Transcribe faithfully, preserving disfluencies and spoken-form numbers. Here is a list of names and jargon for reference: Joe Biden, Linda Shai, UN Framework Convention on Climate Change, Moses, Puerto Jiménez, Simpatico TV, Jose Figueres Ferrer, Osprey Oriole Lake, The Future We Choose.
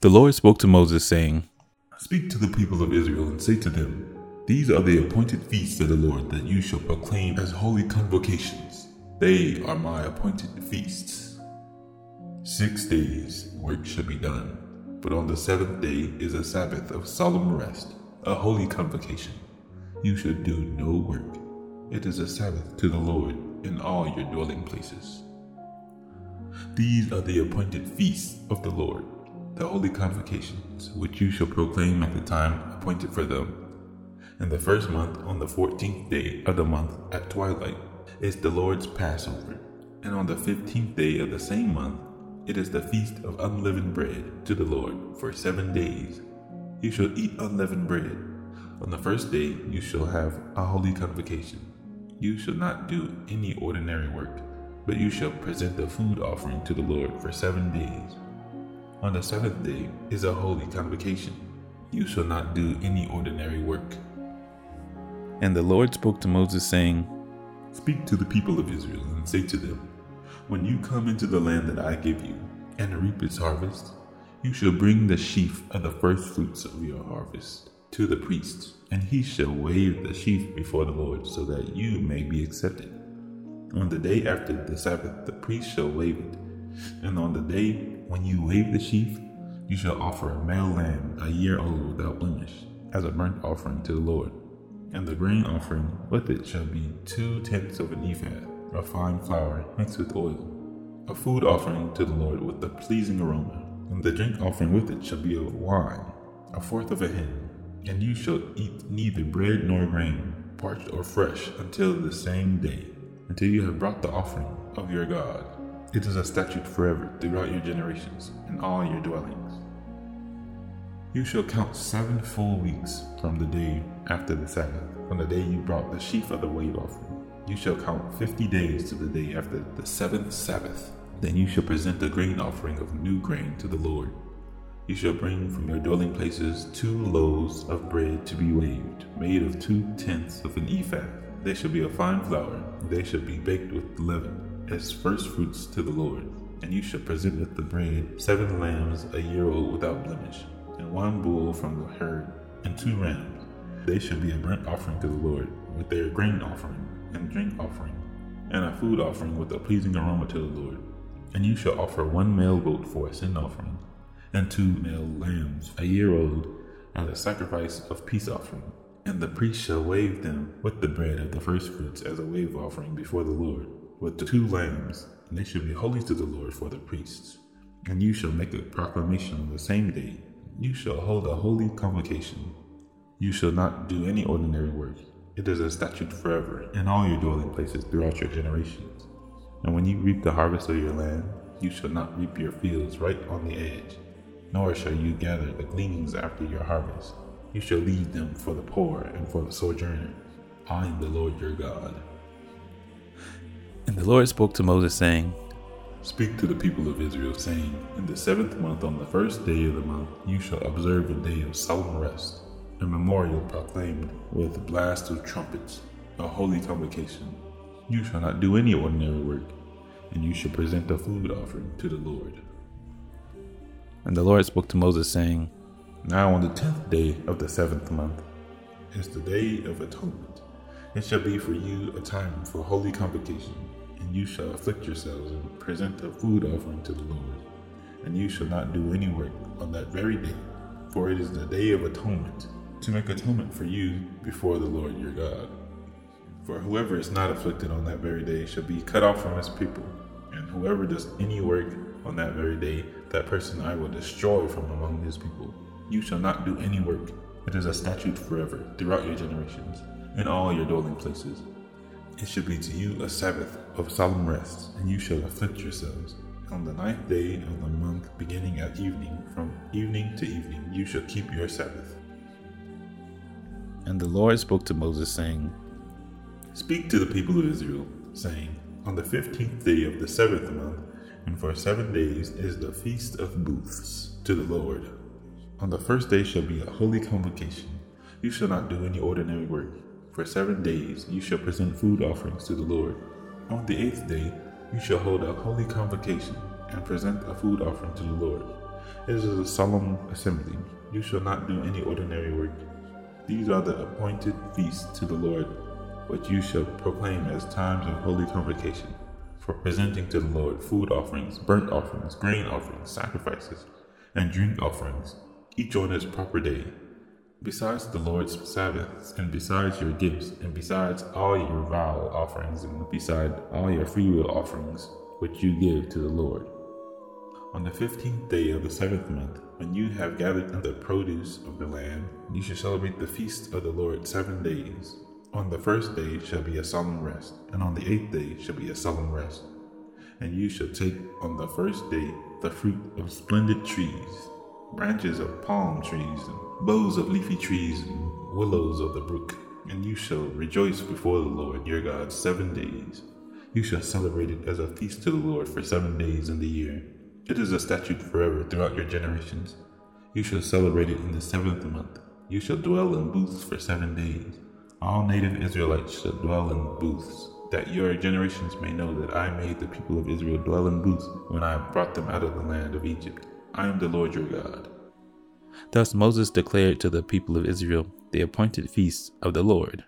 The Lord spoke to Moses, saying, "Speak to the people of Israel and say to them, these are the appointed feasts of the Lord that you shall proclaim as holy convocations. They are my appointed feasts. Six days work shall be done, but on the seventh day is a Sabbath of solemn rest, a holy convocation. You shall do no work. It is a Sabbath to the Lord in all your dwelling places. These are the appointed feasts of the Lord, the holy convocations, which you shall proclaim at the time appointed for them. In the first month, on the fourteenth day of the month at twilight, is the Lord's Passover. And on the fifteenth day of the same month, it is the feast of unleavened bread to the Lord for seven days. You shall eat unleavened bread. On the first day, you shall have a holy convocation. You shall not do any ordinary work, but you shall present the food offering to the Lord for seven days. On the seventh day is a holy convocation. You shall not do any ordinary work." And the Lord spoke to Moses, saying, "Speak to the people of Israel and say to them, when you come into the land that I give you and reap its harvest, you shall bring the sheaf of the first fruits of your harvest to the priest, and he shall wave the sheaf before the Lord so that you may be accepted. On the day after the Sabbath, the priest shall wave it. And on the day when you wave the sheaf, you shall offer a male lamb a year old without blemish as a burnt offering to the Lord. And the grain offering with it shall be two-tenths of an ephah of fine flour mixed with oil, a food offering to the Lord with a pleasing aroma. And the drink offering with it shall be of wine, a fourth of a hin. And you shall eat neither bread nor grain, parched or fresh, until the same day, until you have brought the offering of your God. It is a statute forever throughout your generations and all your dwellings. You shall count seven full weeks from the day after the Sabbath, on the day you brought the sheaf of the wave offering. You shall count fifty days to the day after the seventh Sabbath. Then you shall present the grain offering of new grain to the Lord. You shall bring from your dwelling places two loaves of bread to be waved, made of two-tenths of an ephah. They shall be of fine flour, and they shall be baked with leaven, as first fruits to the Lord. And you shall present with the bread seven lambs a year old without blemish, and one bull from the herd, and two rams. They shall be a burnt offering to the Lord, with their grain offering, and drink offering, and a food offering with a pleasing aroma to the Lord. And you shall offer one male goat for a sin offering, and two male lambs a year old, as a sacrifice of peace offering. And the priest shall wave them with the bread of the first fruits as a wave offering before the Lord, with the two lambs, and they shall be holy to the Lord for the priests. And you shall make a proclamation on the same day. You shall hold a holy convocation. You shall not do any ordinary work. It is a statute forever in all your dwelling places throughout your generations. And when you reap the harvest of your land, you shall not reap your fields right on the edge, nor shall you gather the gleanings after your harvest. You shall leave them for the poor and for the sojourner. I am the Lord your God." And the Lord spoke to Moses, saying, "Speak to the people of Israel, saying, in the seventh month, on the first day of the month, you shall observe a day of solemn rest, a memorial proclaimed with a blast of trumpets, a holy convocation. You shall not do any ordinary work, and you shall present a food offering to the Lord." And the Lord spoke to Moses, saying, "Now on the tenth day of the seventh month is the Day of Atonement. It shall be for you a time for holy convocation. And you shall afflict yourselves and present a food offering to the Lord. And you shall not do any work on that very day, for it is the Day of Atonement, to make atonement for you before the Lord your God. For whoever is not afflicted on that very day shall be cut off from his people, and whoever does any work on that very day, that person I will destroy from among his people. You shall not do any work. It is a statute forever throughout your generations and all your dwelling places. It shall be to you a Sabbath of solemn rest, and you shall afflict yourselves. On the ninth day of the month, beginning at evening, from evening to evening, you shall keep your Sabbath." And the Lord spoke to Moses, saying, "Speak to the people of Israel, saying, on the fifteenth day of the seventh month, and for seven days is the Feast of Booths to the Lord. On the first day shall be a holy convocation. You shall not do any ordinary work. For seven days you shall present food offerings to the Lord. On the eighth day you shall hold a holy convocation and present a food offering to the Lord. It is a solemn assembly. You shall not do any ordinary work. These are the appointed feasts to the Lord, which you shall proclaim as times of holy convocation, for presenting to the Lord food offerings, burnt offerings, grain offerings, sacrifices, and drink offerings, each on its proper day, besides the Lord's Sabbaths, and besides your gifts, and besides all your vow offerings, and beside all your freewill offerings, which you give to the Lord. On the fifteenth day of the seventh month, when you have gathered the produce of the land, you shall celebrate the feast of the Lord seven days. On the first day shall be a solemn rest, and on the eighth day shall be a solemn rest. And you shall take on the first day the fruit of splendid trees, branches of palm trees, and boughs of leafy trees, and willows of the brook. And you shall rejoice before the Lord your God seven days. You shall celebrate it as a feast to the Lord for seven days in the year. It is a statute forever throughout your generations. You shall celebrate it in the seventh month. You shall dwell in booths for seven days. All native Israelites shall dwell in booths, that your generations may know that I made the people of Israel dwell in booths when I brought them out of the land of Egypt. I am the Lord your God. Thus Moses declared to the people of Israel the appointed feasts of the Lord.